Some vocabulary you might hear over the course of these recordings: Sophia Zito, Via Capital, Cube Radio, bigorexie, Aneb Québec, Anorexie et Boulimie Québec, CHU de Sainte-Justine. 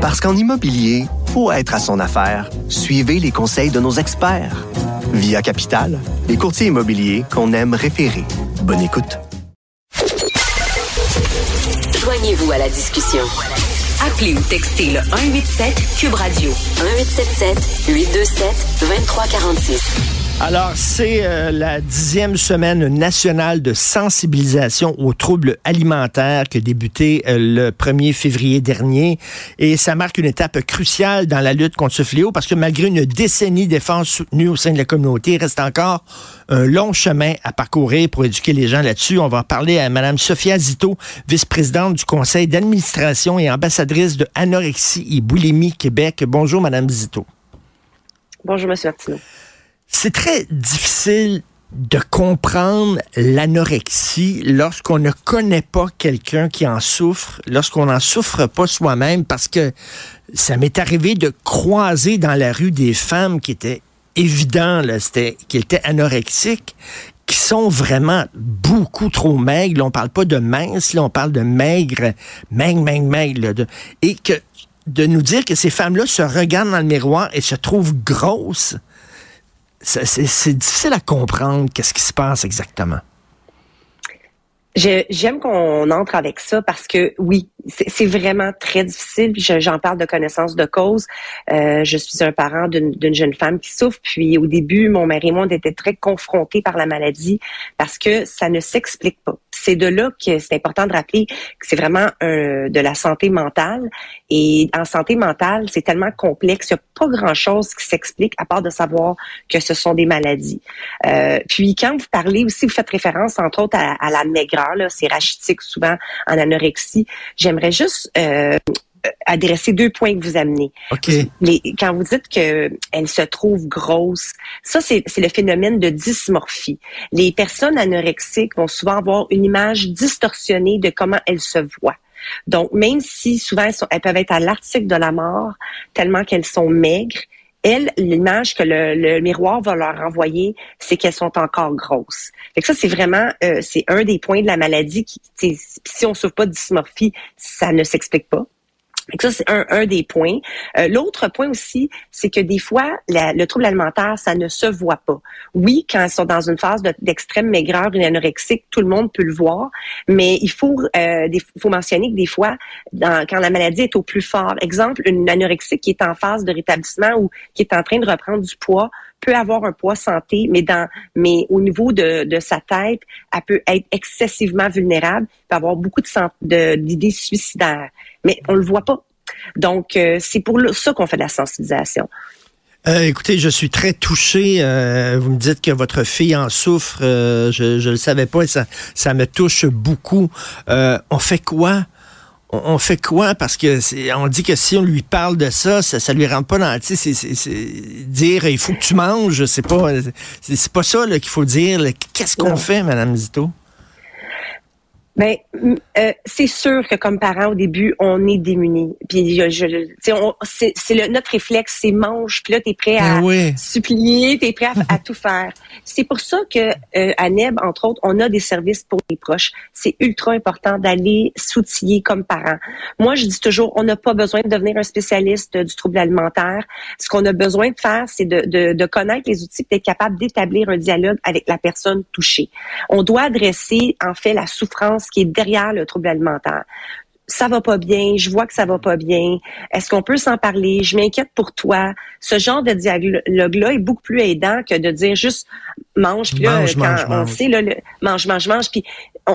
Parce qu'en immobilier, faut être à son affaire. Suivez les conseils de nos experts. Via Capital, les courtiers immobiliers qu'on aime référer. Bonne écoute. Joignez-vous à la discussion. Appelez ou textez le 187 Cube Radio. 1877-827-2346. Alors, c'est la 10e semaine nationale de sensibilisation aux troubles alimentaires qui a débuté le 1er février dernier. Et ça marque une étape cruciale dans la lutte contre ce fléau parce que malgré une décennie d'efforts soutenus au sein de la communauté, il reste encore un long chemin à parcourir pour éduquer les gens là-dessus. On va en parler à Mme Sophia Zito, vice-présidente du conseil d'administration et ambassadrice de Anorexie et Boulimie Québec. Bonjour, Mme Zito. Bonjour, M. Martineau. C'est très difficile de comprendre l'anorexie lorsqu'on ne connaît pas quelqu'un qui en souffre, lorsqu'on n'en souffre pas soi-même, parce que ça m'est arrivé de croiser dans la rue des femmes qui étaient évident, là, qu'ils étaient anorexiques, qui sont vraiment beaucoup trop maigres. Là, on parle pas de minces, là, on parle de maigres. Là, et que de nous dire que ces femmes-là se regardent dans le miroir et se trouvent grosses, c'est difficile à comprendre qu'est-ce qui se passe exactement. J'aime qu'on entre avec ça parce que, oui, c'est vraiment très difficile. J'en parle de connaissance de cause. Je suis un parent d'une jeune femme qui souffre. Puis, au début, mon mari et moi, on était très confrontés par la maladie parce que ça ne s'explique pas. C'est de là que c'est important de rappeler que c'est vraiment de la santé mentale. Et en santé mentale, c'est tellement complexe. Il n'y a pas grand-chose qui s'explique à part de savoir que ce sont des maladies. Puis, quand vous parlez aussi, vous faites référence, entre autres, à la maigreur. Là, c'est rachitique souvent en anorexie. J'aimerais juste adresser deux points que vous amenez. Okay. Quand vous dites qu'elles se trouvent grosses, ça, c'est le phénomène de dysmorphie. Les personnes anorexiques vont souvent avoir une image distorsionnée de comment elles se voient. Donc, même si souvent elles peuvent être à l'article de la mort, tellement qu'elles sont maigres, elles, l'image que le miroir va leur envoyer, c'est qu'elles sont encore grosses. Fait que ça, c'est vraiment c'est un des points de la maladie qui, si on ne souffre pas de dysmorphie, ça ne s'explique pas. Donc ça, c'est un des points. L'autre point aussi, c'est que des fois, le trouble alimentaire, ça ne se voit pas. Oui, quand ils sont dans une phase d'extrême maigreur, une anorexique, tout le monde peut le voir, mais il faut mentionner que des fois, quand la maladie est au plus fort, exemple, une anorexique qui est en phase de rétablissement ou qui est en train de reprendre du poids, peut avoir un poids santé, mais au niveau de sa tête, elle peut être excessivement vulnérable, peut avoir beaucoup d'idées suicidaires. Mais on le voit pas. Donc, c'est pour ça qu'on fait de la sensibilisation. Écoutez, je suis très touché. Vous me dites que votre fille en souffre. Je le savais pas et ça me touche beaucoup. On fait quoi? On fait quoi? Parce que on dit que si on lui parle de ça lui rentre pas dans la tête. C'est dire il faut que tu manges, c'est pas ça là, qu'il faut dire. Là. Qu'est-ce qu'on fait, Mme Zito? Ben, c'est sûr que comme parents, au début, on est démunis. Puis, notre réflexe, c'est mange, puis là, t'es prêt à supplier, t'es prêt à tout faire. C'est pour ça que à NEB, entre autres, on a des services pour les proches. C'est ultra important d'aller s'outiller comme parents. Moi, je dis toujours, on n'a pas besoin de devenir un spécialiste du trouble alimentaire. Ce qu'on a besoin de faire, c'est de connaître les outils, d'être capable d'établir un dialogue avec la personne touchée. On doit adresser, en fait, la souffrance qui est derrière le trouble alimentaire. Ça va pas bien, je vois que ça va pas bien. Est-ce qu'on peut s'en parler? Je m'inquiète pour toi. Ce genre de dialogue-là est beaucoup plus aidant que de dire juste mange, puis là, mange, mange. Puis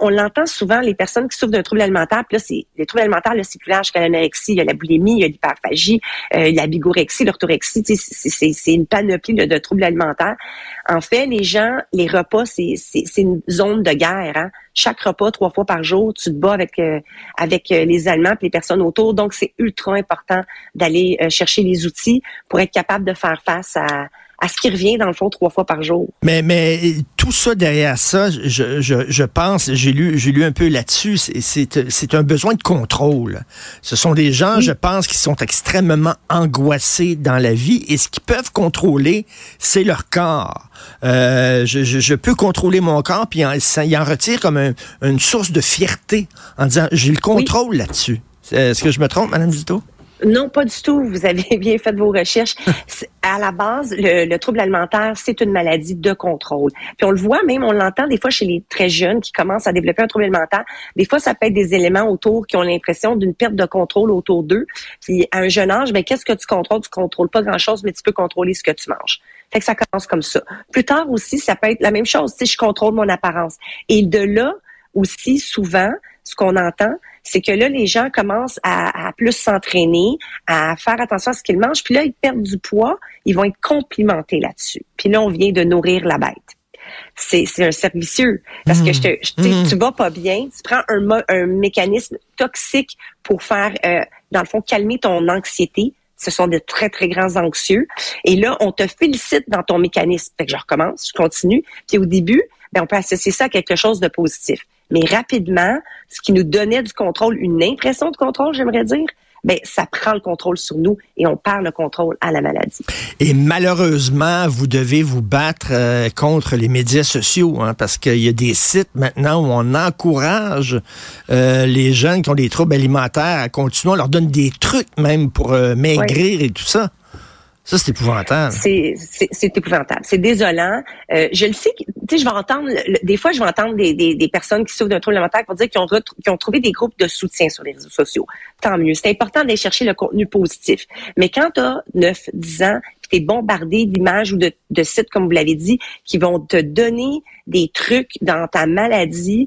on l'entend souvent, les personnes qui souffrent d'un trouble alimentaire, puis là, les troubles alimentaires, là, c'est plus large qu'à l'anorexie. Il y a la boulimie, il y a l'hyperphagie, il y a la bigorexie, l'orthorexie. C'est une panoplie là, de troubles alimentaires. En fait, les gens, les repas, c'est une zone de guerre. Hein? Chaque repas, 3 fois par jour, tu te bats avec les aliments et les personnes autour. Donc, c'est ultra important d'aller chercher les outils pour être capable de faire face à ce qui revient, dans le fond, 3 fois par jour. Mais tout ça, derrière ça, je pense, j'ai lu un peu là-dessus, c'est un besoin de contrôle. Ce sont des gens, oui, je pense, qui sont extrêmement angoissés dans la vie, et ce qu'ils peuvent contrôler, c'est leur corps. Je peux contrôler mon corps, puis il en retire comme une source de fierté, en disant, j'ai le contrôle, oui, là-dessus. Est-ce que je me trompe, Mme Zito? Non, pas du tout. Vous avez bien fait vos recherches. À la base, le trouble alimentaire, c'est une maladie de contrôle. Puis on le voit même, on l'entend des fois chez les très jeunes qui commencent à développer un trouble alimentaire. Des fois, ça peut être des éléments autour qui ont l'impression d'une perte de contrôle autour d'eux. Puis à un jeune âge, ben, qu'est-ce que tu contrôles? Tu contrôles pas grand-chose, mais tu peux contrôler ce que tu manges. Fait que ça commence comme ça. Plus tard aussi, ça peut être la même chose. Tu sais, je contrôle mon apparence. Et de là aussi, souvent, ce qu'on entend, c'est que là, les gens commencent à plus s'entraîner, à faire attention à ce qu'ils mangent, puis là, ils perdent du poids, ils vont être complimentés là-dessus. Puis là, on vient de nourrir la bête. C'est un cercle vicieux, parce que tu vas pas bien, tu prends un mécanisme toxique pour faire, dans le fond, calmer ton anxiété. Ce sont de très, très grands anxieux. Et là, on te félicite dans ton mécanisme. Fait que je recommence, je continue. Puis au début, ben, on peut associer ça à quelque chose de positif. Mais rapidement, ce qui nous donnait du contrôle, une impression de contrôle, j'aimerais dire, ben, ça prend le contrôle sur nous et on perd le contrôle à la maladie. Et malheureusement, vous devez vous battre contre les médias sociaux, hein, parce qu'il y a des sites maintenant où on encourage les gens qui ont des troubles alimentaires à continuer. On leur donne des trucs même pour maigrir, oui, et tout ça. Ça, c'est épouvantable. C'est épouvantable. C'est désolant. Je le sais, tu sais, je vais entendre, des fois, je vais entendre des personnes qui souffrent d'un trouble alimentaire qui vont dire qu'ils ont trouvé des groupes de soutien sur les réseaux sociaux. Tant mieux. C'est important d'aller chercher le contenu positif. Mais quand tu as 9, 10 ans, puis tu es bombardé d'images ou de sites, comme vous l'avez dit, qui vont te donner des trucs dans ta maladie,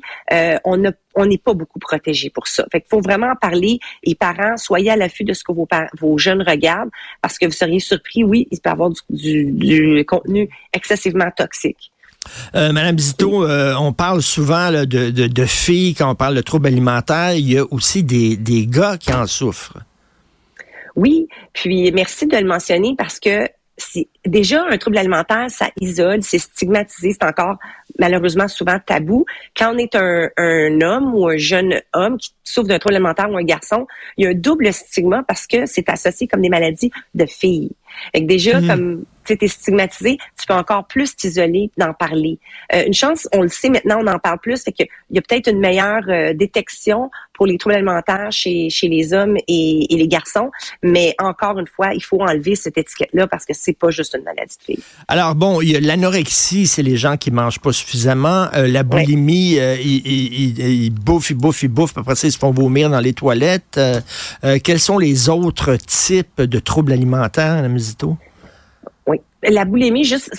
on n'est pas beaucoup protégé pour ça. Fait qu'il faut vraiment en parler. Et parents, soyez à l'affût de ce que vos jeunes regardent, parce que vous seriez surpris, oui, il peut y avoir du contenu excessivement toxique. Madame Zito, on parle souvent là, de filles, quand on parle de troubles alimentaires, il y a aussi des gars qui en souffrent. Oui, puis merci de le mentionner, parce que c'est déjà un trouble alimentaire, ça isole, c'est stigmatisé, c'est encore malheureusement souvent tabou. Quand on est un homme ou un jeune homme qui souffre d'un trouble alimentaire, ou un garçon, il y a un double stigma parce que c'est associé comme des maladies de filles. Fait que déjà, comme tu es stigmatisé, tu peux encore plus t'isoler d'en parler. Une chance, on le sait maintenant, on en parle plus, fait qu'il y a peut-être une meilleure détection pour les troubles alimentaires chez les hommes et les garçons, mais encore une fois, il faut enlever cette étiquette-là parce que c'est pas juste une maladie de fille. Alors bon, il y a l'anorexie, c'est les gens qui mangent pas suffisamment, la boulimie, ils bouffent, après ça ils se font vomir dans les toilettes. Quels sont les autres types de troubles alimentaires, Mme Zito? Oui, la boulimie, juste,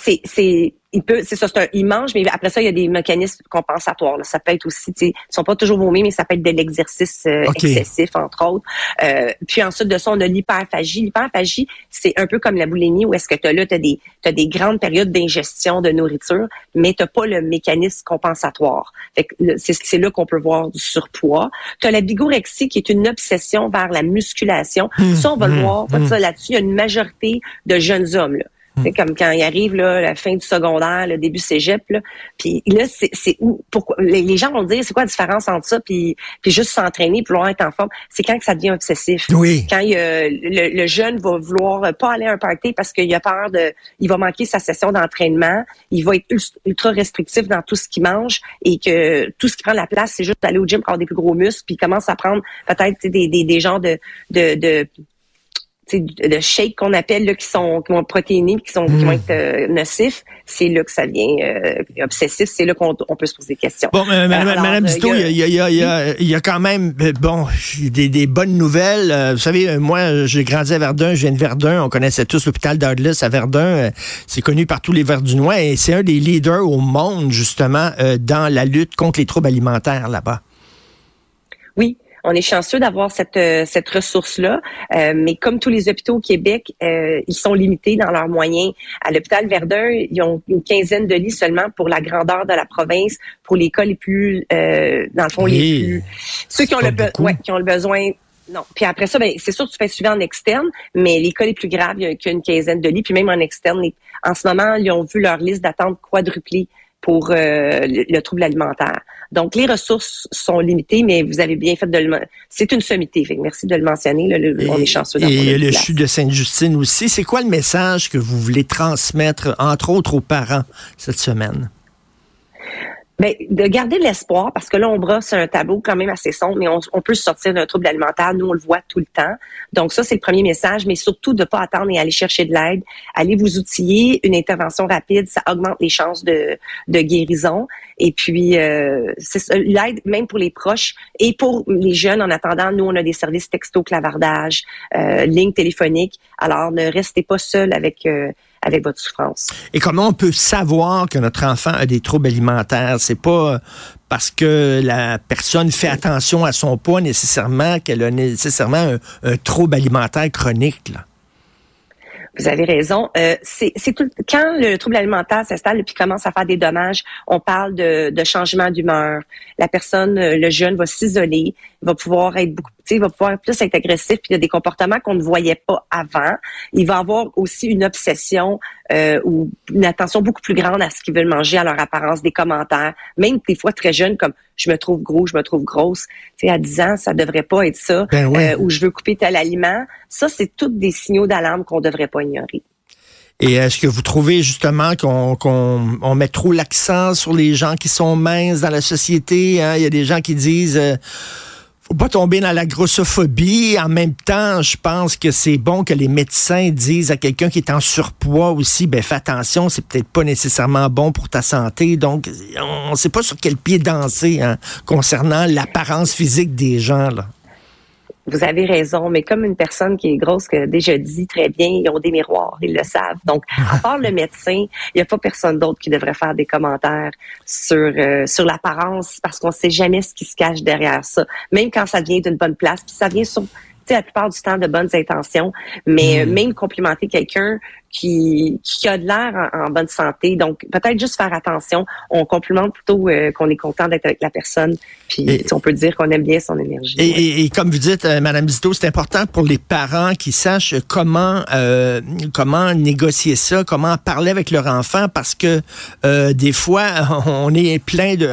il mange, mais après ça, il y a des mécanismes compensatoires. Là. Ça peut être aussi, ils sont pas toujours vomis, mais ça peut être de l'exercice excessif, entre autres. Puis ensuite de ça, on a l'hyperphagie. L'hyperphagie, c'est un peu comme la boulimie, où est-ce que t'as des grandes périodes d'ingestion de nourriture, mais t'as pas le mécanisme compensatoire. Fait que c'est là qu'on peut voir du surpoids. T'as la bigorexie, qui est une obsession vers la musculation. Ça, on va le voir. Ça, là-dessus, il y a une majorité de jeunes hommes, là. C'est comme quand ils arrivent là, la fin du secondaire, le début cégep, là. Puis là, c'est où, pourquoi les gens vont dire, c'est quoi la différence entre ça puis juste s'entraîner, vouloir être en forme? C'est quand que ça devient obsessif. Oui. Quand le jeune va vouloir pas aller à un party parce qu'il a peur il va manquer sa session d'entraînement, il va être ultra restrictif dans tout ce qu'il mange, et que tout ce qui prend la place, c'est juste d'aller au gym pour avoir des plus gros muscles, puis il commence à prendre peut-être des genres de le shake qu'on appelle, là, qui vont protéiner, qui vont être nocifs, c'est là que ça devient obsessif, c'est là qu'on peut se poser des questions. Bon, Madame Zito, il y a quand même des bonnes nouvelles. Vous savez, moi, j'ai grandi à Verdun, je viens de Verdun, on connaissait tous l'hôpital d'Arlis à Verdun, c'est connu par tous les Verdunois, et c'est un des leaders au monde, justement, dans la lutte contre les troubles alimentaires là-bas. Oui. On est chanceux d'avoir cette ressource-là, mais comme tous les hôpitaux au Québec, ils sont limités dans leurs moyens. À l'hôpital Verdun, ils ont une quinzaine de lits seulement pour la grandeur de la province, pour les cas les plus, dans le fond, les plus... Ceux qui ont le besoin... Non. Puis après ça, c'est sûr que tu fais suivi en externe, mais les cas les plus graves, il y a une quinzaine de lits, puis même en externe, en ce moment, ils ont vu leur liste d'attente quadruplée pour le trouble alimentaire. Donc, les ressources sont limitées, mais vous avez bien fait de le mentionner. C'est une sommité. Merci de le mentionner. Là, on est chanceux d'avoir le CHU de Sainte-Justine aussi. C'est quoi le message que vous voulez transmettre, entre autres, aux parents cette semaine? Bien, de garder l'espoir, parce que là, on brosse un tableau quand même assez sombre, mais on peut sortir d'un trouble alimentaire. Nous, on le voit tout le temps. Donc, ça, c'est le premier message, mais surtout de ne pas attendre et aller chercher de l'aide. Allez vous outiller. Une intervention rapide, ça augmente les chances de guérison. Et puis, l'aide, même pour les proches et pour les jeunes, en attendant, nous, on a des services texto-clavardage, ligne téléphonique. Alors, ne restez pas seul avec votre souffrance. Et comment on peut savoir que notre enfant a des troubles alimentaires? C'est pas parce que la personne fait attention à son poids nécessairement qu'elle a nécessairement un trouble alimentaire chronique, là. Vous avez raison. Quand le trouble alimentaire s'installe et puis commence à faire des dommages, on parle de changement d'humeur. La personne, le jeune, va s'isoler, va pouvoir être plus être agressif, puis il y a des comportements qu'on ne voyait pas avant. Il va avoir aussi une obsession ou une attention beaucoup plus grande à ce qu'ils veulent manger, à leur apparence, des commentaires, même des fois très jeunes, comme « je me trouve gros »,« je me trouve grosse ». Tu sais, à 10 ans, ça devrait pas être ça, ou « je veux couper tel aliment ». Ça, c'est tous des signaux d'alarme qu'on devrait pas ignorer. Et est-ce que vous trouvez justement qu'on met trop l'accent sur les gens qui sont minces dans la société? Hein? Il y a des gens qui disent... Faut pas tomber dans la grossophobie. En même temps, je pense que c'est bon que les médecins disent à quelqu'un qui est en surpoids aussi, ben fais attention, c'est peut-être pas nécessairement bon pour ta santé. Donc, on sait pas sur quel pied danser concernant l'apparence physique des gens, là. Vous avez raison, mais comme une personne qui est grosse, que déjà dit très bien, ils ont des miroirs, ils le savent. Donc, à part le médecin, il n'y a pas personne d'autre qui devrait faire des commentaires sur l'apparence, parce qu'on ne sait jamais ce qui se cache derrière ça. Même quand ça vient d'une bonne place, puis ça vient la plupart du temps de bonnes intentions, mais même complimenter quelqu'un qui a de l'air en bonne santé. Donc, peut-être juste faire attention. On complimente plutôt qu'on est content d'être avec la personne. Puis, on peut dire qu'on aime bien son énergie. Et comme vous dites, Mme Zito, c'est important pour les parents qui sachent comment négocier ça, comment parler avec leur enfant, parce que des fois, on est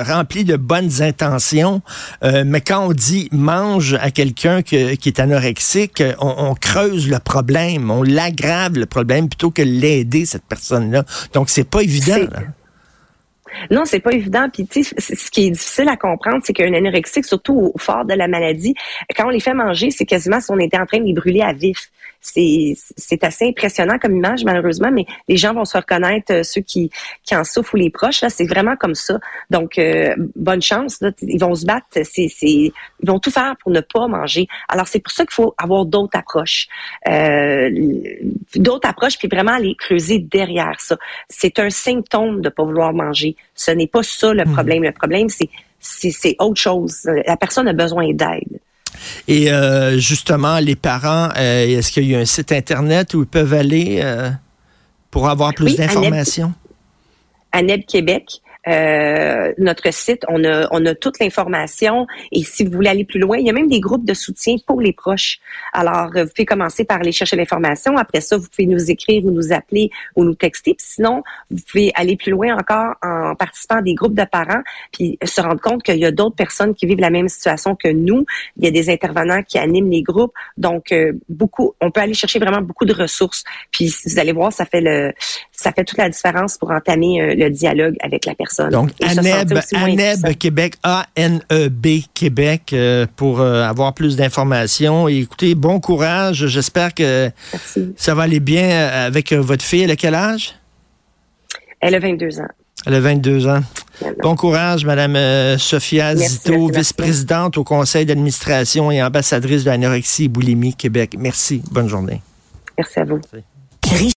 rempli de bonnes intentions. Mais quand on dit « mange » à quelqu'un qui est anorexique, on creuse le problème, on l'aggrave le problème, plutôt que l'aider, cette personne-là. Donc, c'est pas évident, là. Non, c'est pas évident. Puis, tu sais, ce qui est difficile à comprendre, c'est qu'un anorexique, surtout au fort de la maladie, quand on les fait manger, c'est quasiment si on était en train de les brûler à vif. C'est assez impressionnant comme image, malheureusement, mais les gens vont se reconnaître, ceux qui en souffrent ou les proches, là, c'est vraiment comme ça. Donc, bonne chance, là, ils vont se battre, ils vont tout faire pour ne pas manger. Alors, c'est pour ça qu'il faut avoir d'autres approches. Puis vraiment aller creuser derrière ça. C'est un symptôme de ne pas vouloir manger. Ce n'est pas ça le problème. Le problème, c'est autre chose. La personne a besoin d'aide. Et justement, les parents, est-ce qu'il y a un site Internet où ils peuvent aller pour avoir plus d'informations? Aneb Québec, notre site, on a toute l'information. Et si vous voulez aller plus loin, il y a même des groupes de soutien pour les proches. Alors, vous pouvez commencer par aller chercher l'information. Après ça, vous pouvez nous écrire ou nous appeler ou nous texter. Puis sinon, vous pouvez aller plus loin encore en participant à des groupes de parents puis se rendre compte qu'il y a d'autres personnes qui vivent la même situation que nous. Il y a des intervenants qui animent les groupes. Donc, on peut aller chercher vraiment beaucoup de ressources. Puis, vous allez voir, ça fait toute la différence pour entamer le dialogue avec la personne. personnes. Donc, Aneb Québec, A-N-E-B Québec, pour avoir plus d'informations. Et écoutez, bon courage. J'espère que ça va aller bien avec votre fille. Elle a quel âge? Elle a 22 ans. Elle a 22 ans. Bon courage, Mme Sophia Zito, vice-présidente au conseil d'administration et ambassadrice de l'Anorexie et Boulimie Québec. Merci. Bonne journée. Merci à vous. Merci.